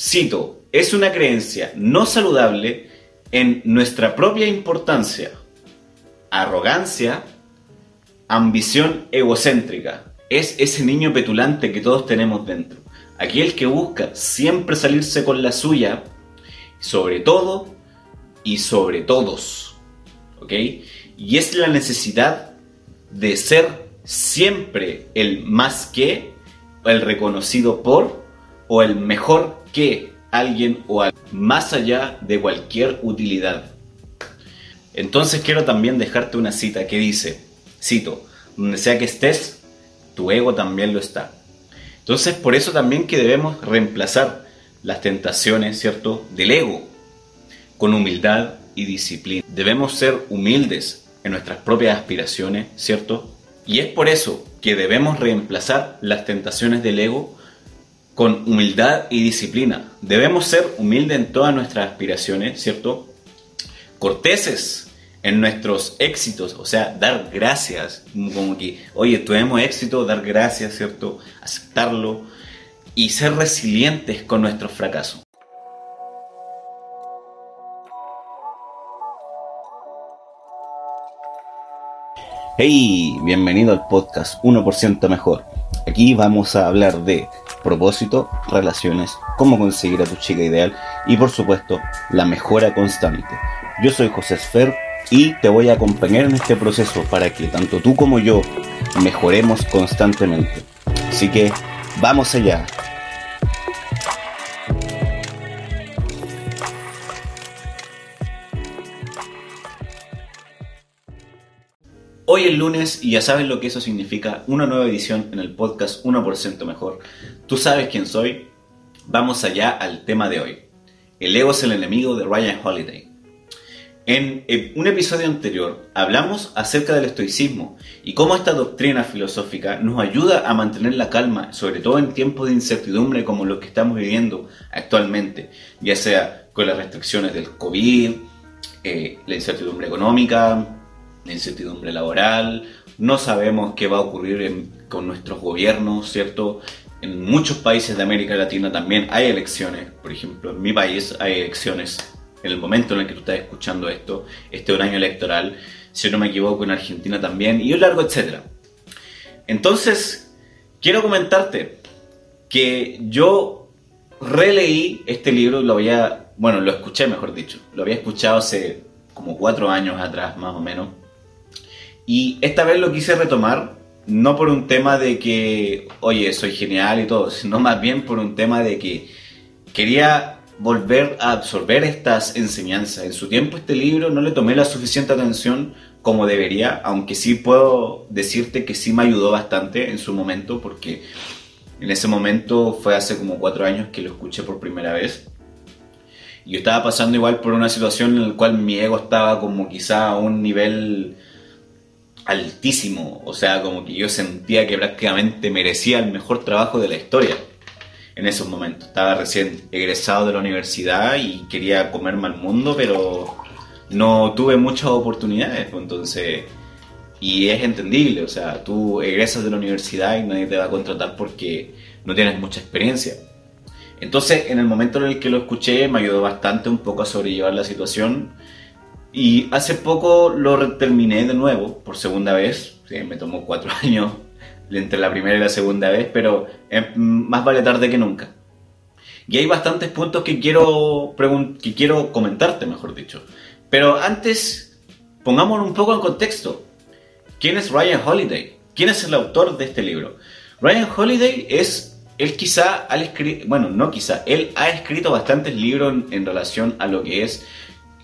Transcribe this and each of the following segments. Cito, es una creencia no saludable en nuestra propia importancia, arrogancia, ambición egocéntrica. Es ese niño petulante que todos tenemos dentro. Aquel que busca siempre salirse con la suya, sobre todo y sobre todos. ¿Ok? Y es la necesidad de ser siempre el más que, el reconocido por, o el mejor que alguien o algo, más allá de cualquier utilidad. Entonces quiero también dejarte una cita que dice, cito, donde sea que estés, tu ego también lo está. Entonces por eso también que debemos reemplazar las tentaciones, ¿cierto?, del ego con humildad y disciplina. Debemos ser humildes en nuestras propias aspiraciones, ¿cierto? Y es por eso que debemos reemplazar las tentaciones del ego con humildad y disciplina. Debemos ser humildes en todas nuestras aspiraciones, ¿cierto? Corteses en nuestros éxitos, o sea, dar gracias, como que, oye, tuvimos éxito, dar gracias, ¿cierto? Aceptarlo y ser resilientes con nuestros fracasos. Hey, bienvenido al podcast 1% Mejor. Aquí vamos a hablar de propósito, relaciones, cómo conseguir a tu chica ideal y por supuesto la mejora constante. Yo soy José Sfer y te voy a acompañar en este proceso para que tanto tú como yo mejoremos constantemente. Así que vamos allá. Hoy es lunes y ya sabes lo que eso significa, una nueva edición en el podcast 1% Mejor. Tú sabes quién soy. Vamos allá al tema de hoy. El ego es el enemigo, de Ryan Holiday. En un episodio anterior hablamos acerca del estoicismo y cómo esta doctrina filosófica nos ayuda a mantener la calma, sobre todo en tiempos de incertidumbre como los que estamos viviendo actualmente, ya sea con las restricciones del COVID, la incertidumbre económica, la incertidumbre laboral, no sabemos qué va a ocurrir con nuestros gobiernos, ¿cierto? En muchos países de América Latina también hay elecciones, por ejemplo, en mi país hay elecciones en el momento en el que tú estás escuchando esto, este es un año electoral, si no me equivoco en Argentina también, y un largo etcétera. Entonces, quiero comentarte que yo releí este libro, lo escuché mejor dicho, lo había escuchado hace como 4 años atrás más o menos. Y esta vez lo quise retomar, no por un tema de que, oye, soy genial y todo, sino más bien por un tema de que quería volver a absorber estas enseñanzas. En su tiempo este libro no le tomé la suficiente atención como debería, aunque sí puedo decirte que sí me ayudó bastante en su momento, porque en ese momento fue hace como 4 años que lo escuché por primera vez. Yo estaba pasando igual por una situación en la cual mi ego estaba como quizá a un nivel altísimo, o sea, como que yo sentía que prácticamente merecía el mejor trabajo de la historia en esos momentos. Estaba recién egresado de la universidad y quería comerme al mundo, pero no tuve muchas oportunidades, entonces, y es entendible, o sea, tú egresas de la universidad y nadie te va a contratar porque no tienes mucha experiencia. Entonces, en el momento en el que lo escuché, me ayudó bastante un poco a sobrellevar la situación. Y hace poco lo terminé de nuevo, por segunda vez. Sí, me tomó 4 años entre la primera y la segunda vez, pero más vale tarde que nunca. Y hay bastantes puntos que quiero comentarte, mejor dicho. Pero antes, pongámonos un poco en contexto. ¿Quién es Ryan Holiday? ¿Quién es el autor de este libro? Ryan Holiday es... Él ha escrito bastantes libros en relación a lo que es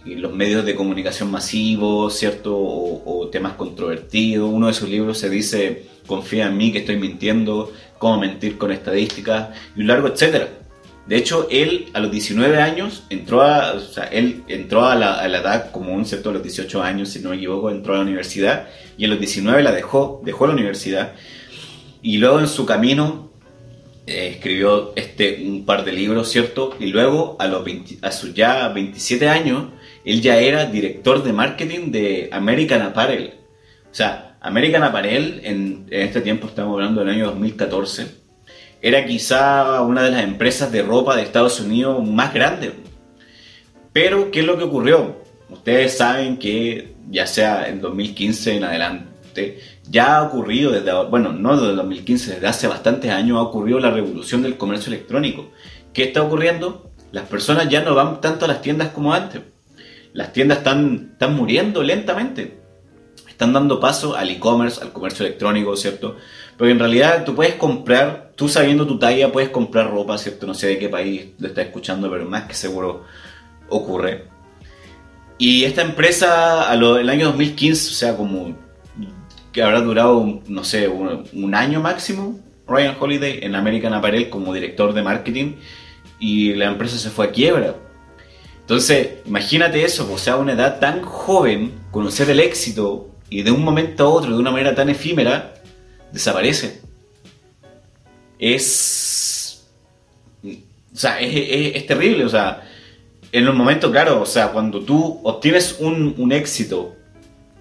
los medios de comunicación masivos, ¿cierto? O temas controvertidos. Uno de sus libros se dice, confía en mí que estoy mintiendo, cómo mentir con estadísticas, y un largo etcétera. De hecho, él a los 19 años entró a la edad común, ¿cierto? A los 18 años, si no me equivoco, entró a la universidad y a los 19 la dejó la universidad. Y luego en su camino escribió un par de libros, ¿cierto? Y luego a sus 27 años, él ya era director de marketing de American Apparel. O sea, American Apparel, en este tiempo estamos hablando del año 2014, Era quizá una de las empresas de ropa de Estados Unidos más grande. Pero, ¿qué es lo que ocurrió? Ustedes saben que, ya sea en 2015 en adelante, ya ha ocurrido, desde, bueno, no desde 2015, desde hace bastantes años ha ocurrido la revolución del comercio electrónico. ¿Qué está ocurriendo? Las personas ya no van tanto a las tiendas como antes. Las tiendas están muriendo lentamente. Están dando paso al e-commerce, al comercio electrónico, ¿cierto? Porque en realidad tú puedes comprar, tú sabiendo tu talla, puedes comprar ropa, ¿cierto? No sé de qué país lo estás escuchando, pero más que seguro ocurre. Y esta empresa, el año 2015, o sea, como que habrá durado, no sé, un año máximo, Ryan Holiday en American Apparel como director de marketing, y la empresa se fue a quiebra. Entonces, imagínate eso, o sea, a una edad tan joven, conocer el éxito, y de un momento a otro, de una manera tan efímera, desaparece. Es terrible, o sea, en un momento, claro, o sea, cuando tú obtienes un éxito,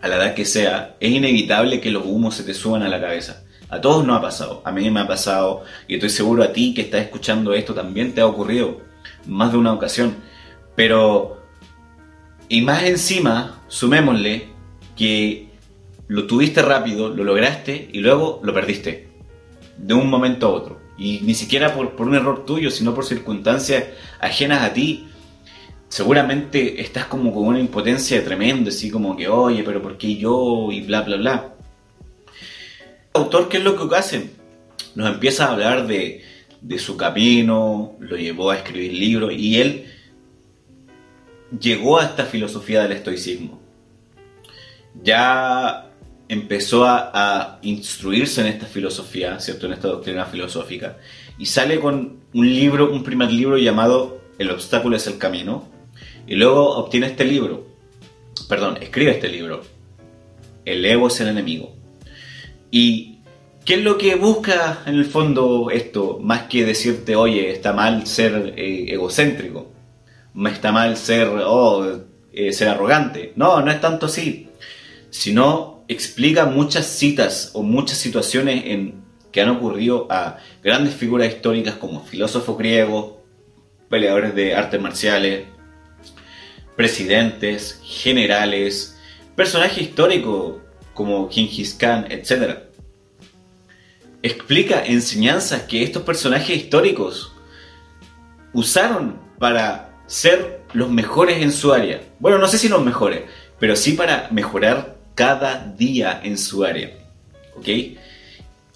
a la edad que sea, es inevitable que los humos se te suban a la cabeza. A todos nos ha pasado, a mí me ha pasado, y estoy seguro a ti que estás escuchando esto también te ha ocurrido, más de una ocasión. Pero, y más encima, sumémosle que lo tuviste rápido, lo lograste y luego lo perdiste de un momento a otro, y ni siquiera por un error tuyo, sino por circunstancias ajenas a ti. Seguramente estás como con una impotencia tremenda, así como que oye, pero ¿por qué yo? Y bla bla bla. El autor, ¿qué es lo que hace? Nos empieza a hablar de su camino, lo llevó a escribir libros, y él llegó a esta filosofía del estoicismo. Ya empezó a instruirse en esta filosofía, ¿cierto? En esta doctrina filosófica, y sale con un primer libro llamado El obstáculo es el camino, y luego escribe este libro, El ego es el enemigo. ¿Y qué es lo que busca en el fondo esto? Más que decirte, oye, está mal ser egocéntrico, está mal ser, ser arrogante. No es tanto así, sino explica muchas citas o muchas situaciones que han ocurrido a grandes figuras históricas como filósofos griegos, peleadores de artes marciales, presidentes, generales, personajes históricos como Genghis Khan, etc. Explica enseñanzas que estos personajes históricos usaron para ser los mejores en su área. Bueno, no sé si los mejores, pero sí para mejorar cada día en su área, ¿ok?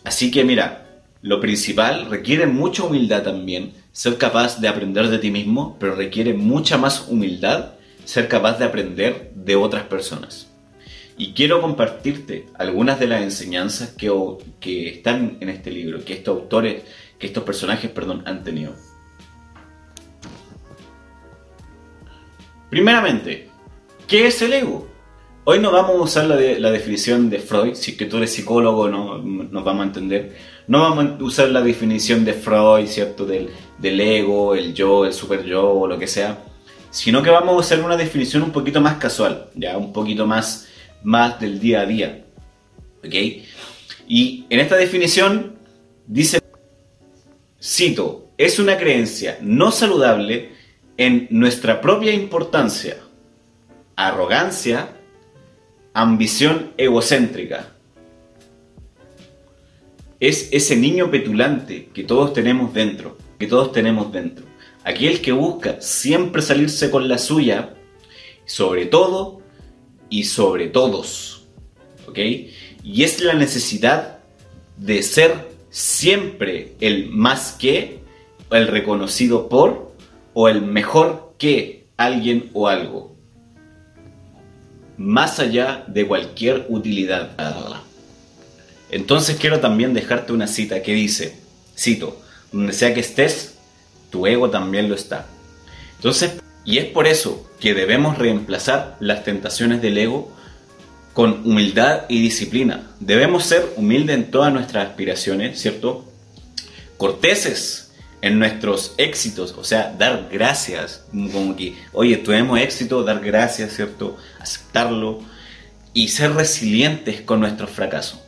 Así que mira, lo principal, requiere mucha humildad también, ser capaz de aprender de ti mismo, pero requiere mucha más humildad, ser capaz de aprender de otras personas. Y quiero compartirte algunas de las enseñanzas que están en este libro, que estos personajes, han tenido. Primeramente, ¿qué es el ego? Hoy no vamos a usar la definición de Freud, si es que tú eres psicólogo no nos vamos a entender. No vamos a usar la definición de Freud, ¿cierto? Del ego, el yo, el super yo, o lo que sea. Sino que vamos a usar una definición un poquito más casual, ya un poquito más del día a día. ¿Ok? Y en esta definición dice, cito, es una creencia no saludable en nuestra propia importancia, arrogancia, ambición egocéntrica. Es ese niño petulante que todos tenemos dentro, aquel que busca siempre salirse con la suya, sobre todo y sobre todos, ¿ok? Y es la necesidad de ser siempre el más que, el reconocido por, o el mejor que alguien o algo, más allá de cualquier utilidad. Entonces quiero también dejarte una cita que dice, cito, donde sea que estés, tu ego también lo está. Entonces, y es por eso que debemos reemplazar las tentaciones del ego con humildad y disciplina. Debemos ser humildes en todas nuestras aspiraciones, ¿cierto? Corteses en nuestros éxitos, o sea, dar gracias, como que, oye, tuvimos éxito, dar gracias, ¿cierto? Aceptarlo y ser resilientes con nuestros fracasos.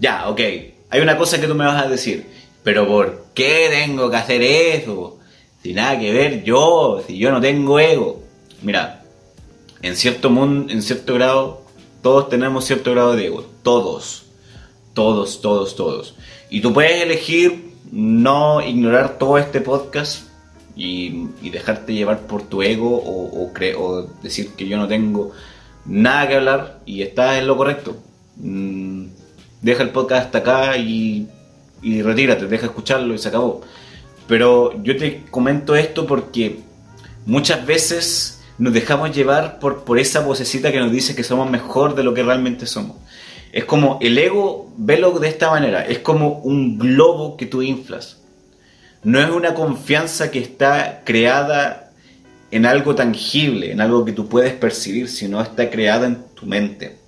Ya, ok, hay una cosa que tú me vas a decir, Pero ¿por qué tengo que hacer eso? Si nada que ver yo, si yo no tengo ego. Mira, en cierto grado, todos tenemos cierto grado de ego. Todos. Y tú puedes elegir no ignorar todo este podcast y dejarte llevar por tu ego o decir que yo no tengo nada que hablar y estás en lo correcto. Deja el podcast hasta acá y retírate, deja escucharlo y se acabó. Pero yo te comento esto porque muchas veces nos dejamos llevar por esa vocecita que nos dice que somos mejor de lo que realmente somos. Es como el ego, velo de esta manera, es como un globo que tú inflas. No es una confianza que está creada en algo tangible, en algo que tú puedes percibir, sino está creada en tu mente.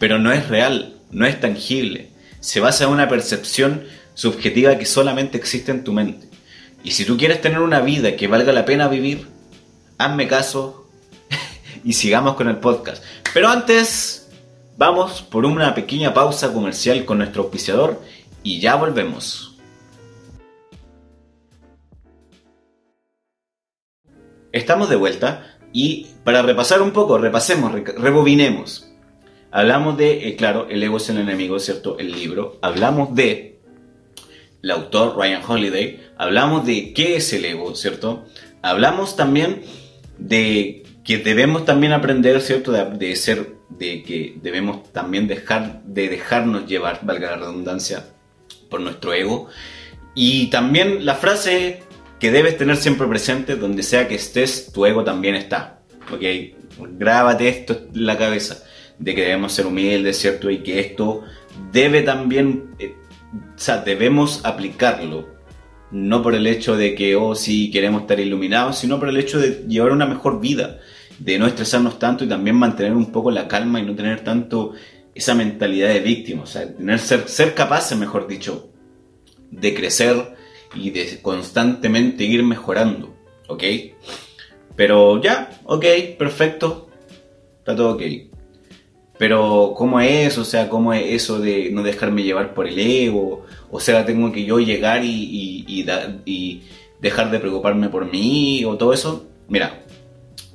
Pero no es real, no es tangible. Se basa en una percepción subjetiva que solamente existe en tu mente. Y si tú quieres tener una vida que valga la pena vivir, hazme caso y sigamos con el podcast. Pero antes, vamos por una pequeña pausa comercial con nuestro auspiciador y ya volvemos. Estamos de vuelta y para repasar un poco, rebobinemos. Hablamos de, claro, El ego es el enemigo, ¿cierto? El libro. Hablamos de el autor Ryan Holiday. Hablamos de qué es el ego, ¿cierto? Hablamos también de que debemos también aprender, ¿cierto? De que debemos también dejarnos llevar, valga la redundancia, por nuestro ego. Y también la frase que debes tener siempre presente, donde sea que estés, tu ego también está. ¿Ok? Grábate esto en la cabeza. De que debemos ser humildes, ¿cierto? Y que esto debe también, o sea, debemos aplicarlo. No por el hecho de que, sí, queremos estar iluminados, sino por el hecho de llevar una mejor vida. De no estresarnos tanto y también mantener un poco la calma y no tener tanto esa mentalidad de víctima. O sea, ser capaces, mejor dicho, de crecer y de constantemente ir mejorando. ¿Ok? Pero ya, ok, perfecto. Está todo ok. Pero ¿cómo es? O sea, ¿cómo es eso de no dejarme llevar por el ego? O sea, ¿tengo que yo llegar y dejar de preocuparme por mí o todo eso? Mira,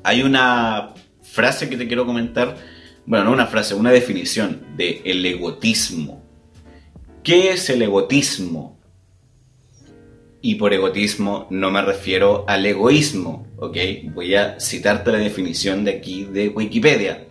hay una frase que te quiero comentar. Bueno, no una frase, una definición de el egotismo. ¿Qué es el egotismo? Y por egotismo no me refiero al egoísmo, ¿ok? Voy a citarte la definición de aquí de Wikipedia.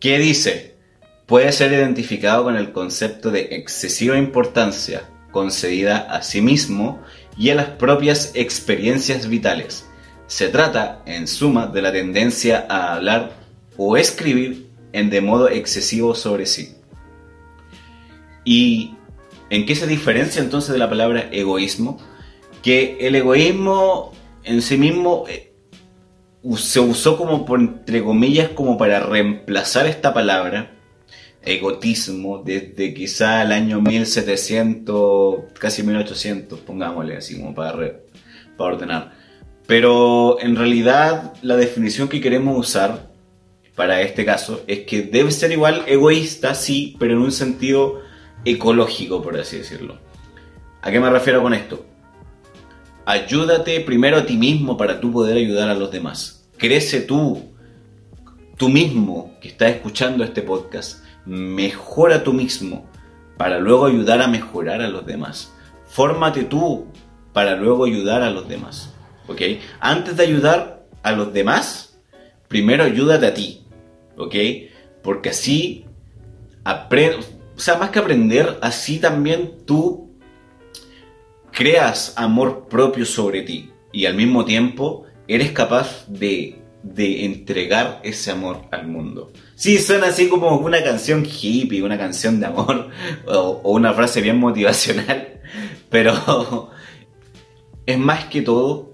¿Qué dice? Puede ser identificado con el concepto de excesiva importancia concedida a sí mismo y a las propias experiencias vitales. Se trata, en suma, de la tendencia a hablar o escribir de modo excesivo sobre sí. ¿Y en qué se diferencia entonces de la palabra egoísmo? Que el egoísmo en sí mismo se usó como, entre comillas, como para reemplazar esta palabra, egotismo, desde quizá el año 1700, casi 1800, pongámosle así como para ordenar. Pero en realidad la definición que queremos usar para este caso es que debe ser igual egoísta, sí, pero en un sentido ecológico, por así decirlo. ¿A qué me refiero con esto? Ayúdate primero a ti mismo para tú poder ayudar a los demás. Crece tú mismo que estás escuchando este podcast. Mejora tú mismo para luego ayudar a mejorar a los demás. Fórmate tú para luego ayudar a los demás. ¿Ok? Antes de ayudar a los demás, primero ayúdate a ti. ¿Ok? Porque así, más que aprender, así también tú creas amor propio sobre ti y al mismo tiempo eres capaz de entregar ese amor al mundo. Sí, suena así como una canción hippie, una canción de amor o una frase bien motivacional, pero es más que todo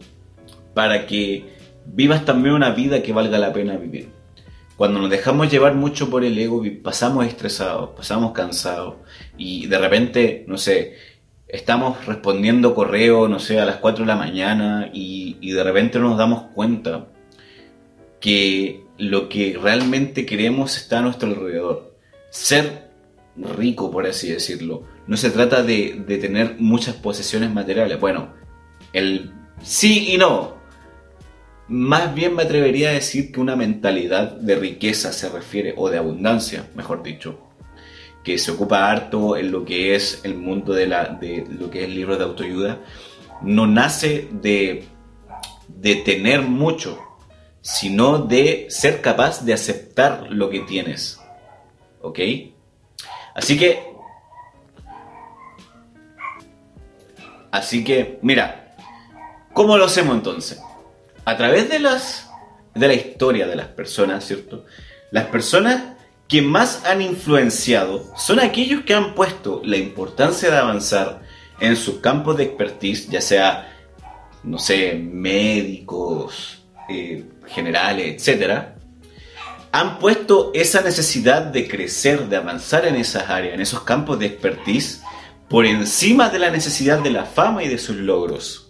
para que vivas también una vida que valga la pena vivir. Cuando nos dejamos llevar mucho por el ego, pasamos estresados, pasamos cansados y de repente, no sé, estamos respondiendo correo, no sé, a las 4 de la mañana y de repente nos damos cuenta que lo que realmente queremos está a nuestro alrededor. Ser rico, por así decirlo. no se trata de tener muchas posesiones materiales. Bueno, el sí y no. Más bien me atrevería a decir que una mentalidad de riqueza se refiere, o de abundancia, mejor dicho, que se ocupa harto en lo que es el mundo de lo que es el libro de autoayuda, no nace de tener mucho, sino de ser capaz de aceptar lo que tienes, ¿ok? Así que, mira, ¿cómo lo hacemos entonces? A través de la historia de las personas, ¿cierto? Las personas que más han influenciado son aquellos que han puesto la importancia de avanzar en sus campos de expertise, ya sea, no sé, médicos, generales, etc. Han puesto esa necesidad de crecer, de avanzar en esas áreas, en esos campos de expertise, por encima de la necesidad de la fama y de sus logros.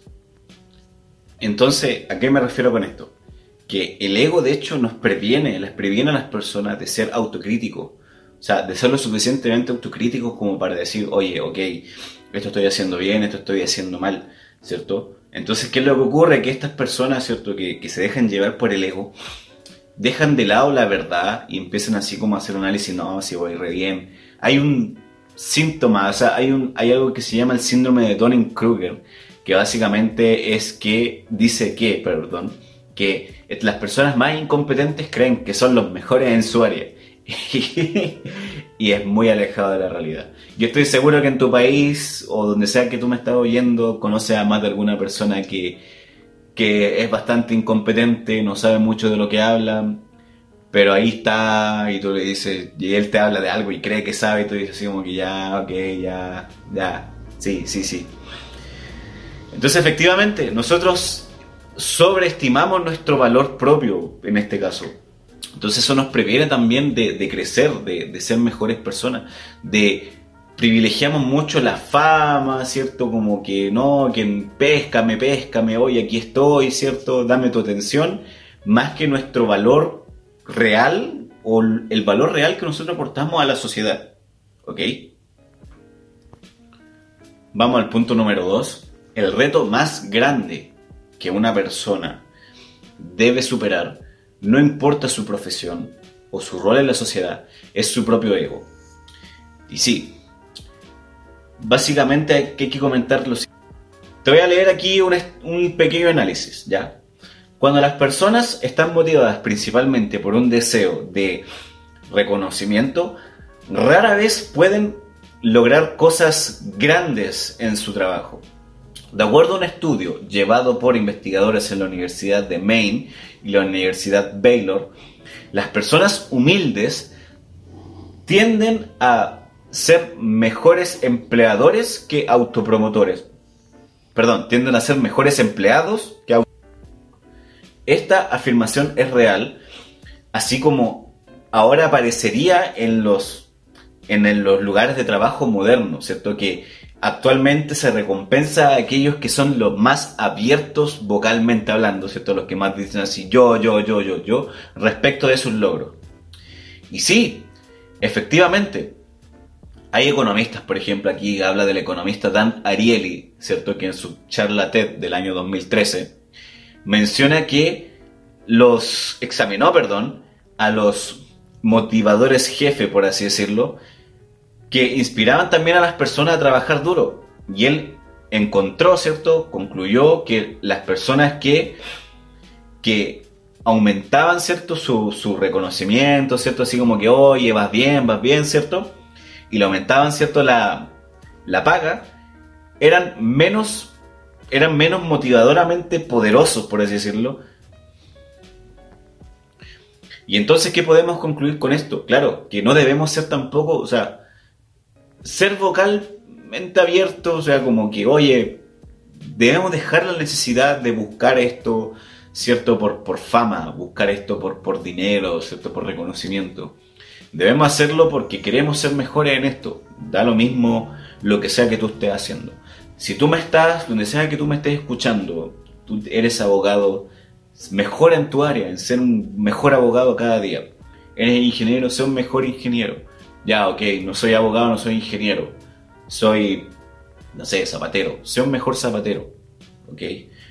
Entonces, ¿a qué me refiero con esto? Que el ego, de hecho, les previene a las personas de ser autocríticos. O sea, de ser lo suficientemente autocríticos como para decir, oye, ok, esto estoy haciendo bien, esto estoy haciendo mal, ¿cierto? Entonces, ¿qué es lo que ocurre? Que estas personas, ¿cierto?, que se dejan llevar por el ego, dejan de lado la verdad y empiezan así como a hacer un análisis, no, si voy re bien. Hay un síntoma, o sea, hay algo que se llama el síndrome de Dunning-Kruger, que básicamente es que dice que las personas más incompetentes creen que son los mejores en su área y es muy alejado de la realidad. Yo estoy seguro que en tu país o donde sea que tú me estás oyendo conoces a más de alguna persona que es bastante incompetente, no sabe mucho de lo que habla, pero ahí está y tú le dices, y él te habla de algo y cree que sabe y tú dices así como que ya, ok, ya, sí. Entonces, efectivamente, nosotros sobreestimamos nuestro valor propio en este caso. Entonces eso nos previene también de crecer, de ser mejores personas. Privilegiamos mucho la fama, ¿cierto? Como que no, quien pesca, oye, aquí estoy, ¿cierto? Dame tu atención. Más que nuestro valor real o el valor real que nosotros aportamos a la sociedad. ¿Ok? Vamos al punto número 2. El reto más grande que una persona debe superar, no importa su profesión o su rol en la sociedad, es su propio ego. Y sí, básicamente hay que comentarlo. Te voy a leer aquí un pequeño análisis, ¿ya? Cuando las personas están motivadas principalmente por un deseo de reconocimiento, rara vez pueden lograr cosas grandes en su trabajo. De acuerdo a un estudio llevado por investigadores en la Universidad de Maine y la Universidad Baylor, las personas humildes tienden a ser tienden a ser mejores empleados que autopromotores. Esta afirmación es real, así como ahora aparecería en los lugares de trabajo modernos, ¿cierto? Que actualmente se recompensa a aquellos que son los más abiertos vocalmente hablando, ¿cierto? Los que más dicen así, yo, respecto de sus logros. Y sí, efectivamente, hay economistas, por ejemplo, aquí habla del economista Dan Ariely, ¿cierto? Que en su charla TED del año 2013 menciona que examinó a los motivadores jefe, por así decirlo, que inspiraban también a las personas a trabajar duro. Y él encontró, ¿cierto? Concluyó que las personas que aumentaban, ¿cierto? Su reconocimiento, ¿cierto? Así como que, oye, vas bien, ¿cierto? Y le aumentaban, ¿cierto? La paga, eran menos motivadoramente poderosos, por así decirlo. Y entonces, ¿qué podemos concluir con esto? Claro, que no debemos ser tampoco, o sea, ser vocalmente abierto, o sea, como que, oye, debemos dejar la necesidad de buscar esto, ¿cierto? Por fama, buscar esto por dinero, ¿cierto? Por reconocimiento. Debemos hacerlo porque queremos ser mejores en esto. Da lo mismo lo que sea que tú estés haciendo. Si tú me estás, donde sea que tú me estés escuchando, tú eres abogado, mejora en tu área, en ser un mejor abogado cada día. Eres ingeniero, sé un mejor ingeniero. Ya, ok, no soy abogado, no soy ingeniero, soy, no sé, zapatero, sé un mejor zapatero, ¿ok?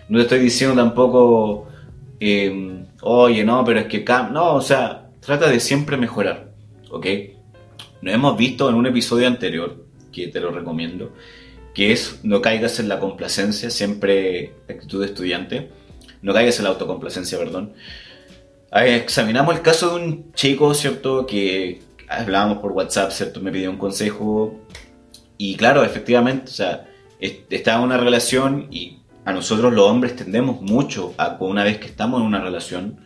No te estoy diciendo tampoco, oye, no, pero es que... No, o sea, trata de siempre mejorar, ¿ok? Nos hemos visto en un episodio anterior, que te lo recomiendo, que es no caigas en la complacencia, siempre actitud de estudiante, no caigas en la autocomplacencia, perdón. Examinamos el caso de un chico, ¿cierto? Que hablábamos por WhatsApp, ¿cierto? Me pidió un consejo y claro, efectivamente, o sea, estaba en una relación y a nosotros los hombres tendemos mucho a, una vez que estamos en una relación,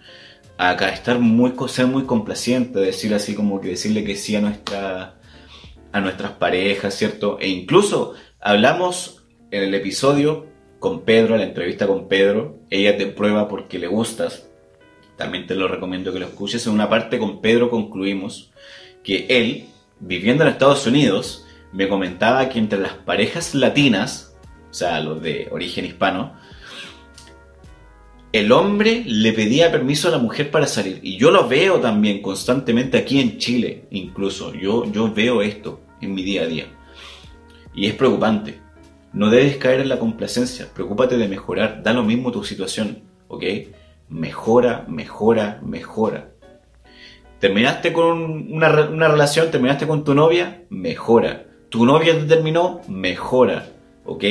a estar muy complaciente, decir así como que decirle que sí a nuestras parejas, ¿cierto? E incluso hablamos en el episodio con Pedro, en la entrevista con Pedro, ella te prueba porque le gustas, también te lo recomiendo que lo escuches. En una parte con Pedro concluimos que él, viviendo en Estados Unidos, me comentaba que entre las parejas latinas, o sea, los de origen hispano, el hombre le pedía permiso a la mujer para salir. Y yo lo veo también constantemente aquí en Chile, incluso. Yo veo esto en mi día a día. Y es preocupante. No debes caer en la complacencia. Preocúpate de mejorar. Da lo mismo tu situación, ¿ok? Mejora. Terminaste con una relación, terminaste con tu novia, mejora. Tu novia te terminó, mejora, ¿ok?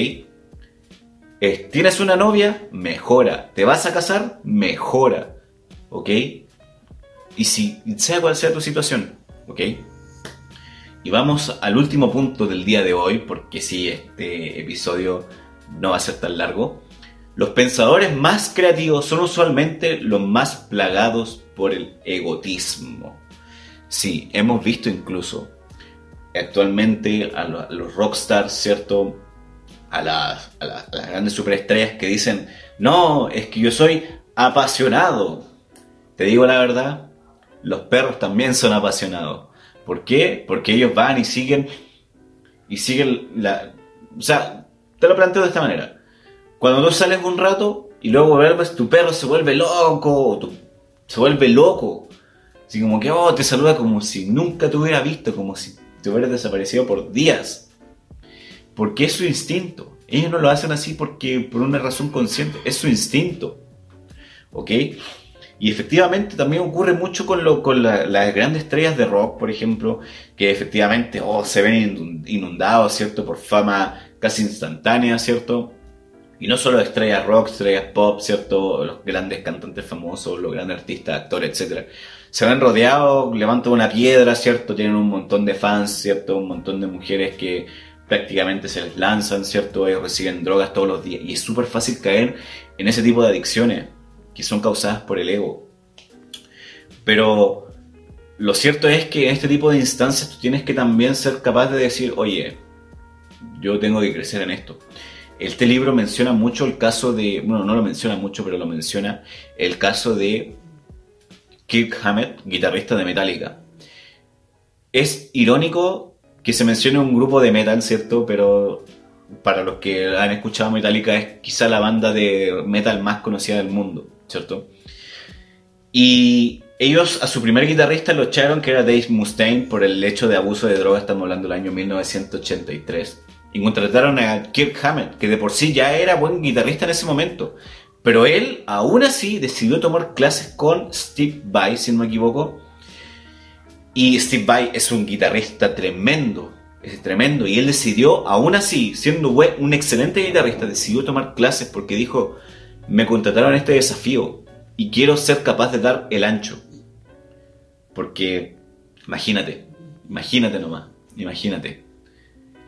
Tienes una novia, mejora. Te vas a casar, mejora, ¿ok? Y si sea cual sea tu situación, ¿ok? Y vamos al último punto del día de hoy, porque sí, este episodio no va a ser tan largo. Los pensadores más creativos son usualmente los más plagados por el egotismo. Sí, hemos visto incluso actualmente a los rockstars, ¿cierto? A las grandes superestrellas que dicen, no, es que yo soy apasionado. Te digo la verdad, los perros también son apasionados. ¿Por qué? Porque ellos van y siguen la... O sea, te lo planteo de esta manera. Cuando tú sales un rato y luego vuelves, tu perro se vuelve loco, Así como que, oh, te saluda como si nunca te hubiera visto, como si te hubieras desaparecido por días. Porque es su instinto. Ellos no lo hacen así porque por una razón consciente. Es su instinto. ¿Ok? Y efectivamente también ocurre mucho con las grandes estrellas de rock, por ejemplo, que efectivamente se ven inundados, ¿cierto? Por fama casi instantánea, ¿cierto? Y no solo estrellas rock, estrellas pop, ¿cierto? Los grandes cantantes famosos, los grandes artistas, actores, etc. Se ven rodeados, levantan una piedra, ¿cierto? Tienen un montón de fans, ¿cierto? Un montón de mujeres que... prácticamente se les lanzan, ¿cierto? Ellos reciben drogas todos los días. Y es súper fácil caer en ese tipo de adicciones que son causadas por el ego. Pero lo cierto es que en este tipo de instancias tú tienes que también ser capaz de decir, oye, yo tengo que crecer en esto. Este libro menciona mucho el caso de... Bueno, no lo menciona mucho, pero lo menciona el caso de Kirk Hammett, guitarrista de Metallica. Es irónico que se mencione un grupo de metal, ¿cierto? Pero para los que han escuchado Metallica es quizá la banda de metal más conocida del mundo, ¿cierto? Y ellos a su primer guitarrista lo echaron, que era Dave Mustaine, por el hecho de abuso de drogas, estamos hablando del año 1983. Y contrataron a Kirk Hammett, que de por sí ya era buen guitarrista en ese momento. Pero él, aún así, decidió tomar clases con Steve Vai, si no me equivoco. Y Steve Vai es un guitarrista tremendo. Y él decidió, aún así, siendo un excelente guitarrista, decidió tomar clases porque dijo, me contrataron este desafío y quiero ser capaz de dar el ancho. Porque, imagínate.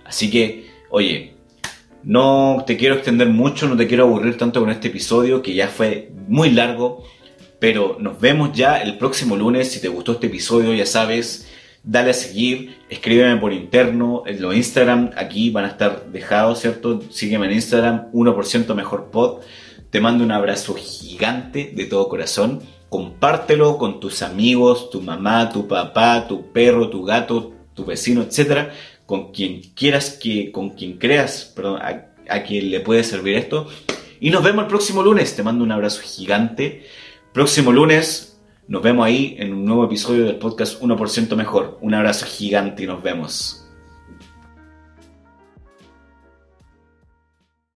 Así que, oye, no te quiero extender mucho, no te quiero aburrir tanto con este episodio que ya fue muy largo. Pero nos vemos ya el próximo lunes. Si te gustó este episodio, ya sabes, dale a seguir, escríbeme por interno, en los Instagram, aquí van a estar dejados, ¿cierto? Sígueme en Instagram, 1% Mejor Pod. Te mando un abrazo gigante de todo corazón. Compártelo con tus amigos, tu mamá, tu papá, tu perro, tu gato, tu vecino, etc. Con quien creas, a quien le puede servir esto. Y nos vemos el próximo lunes. Te mando un abrazo gigante. Próximo lunes nos vemos ahí en un nuevo episodio del podcast 1% Mejor. Un abrazo gigante y nos vemos.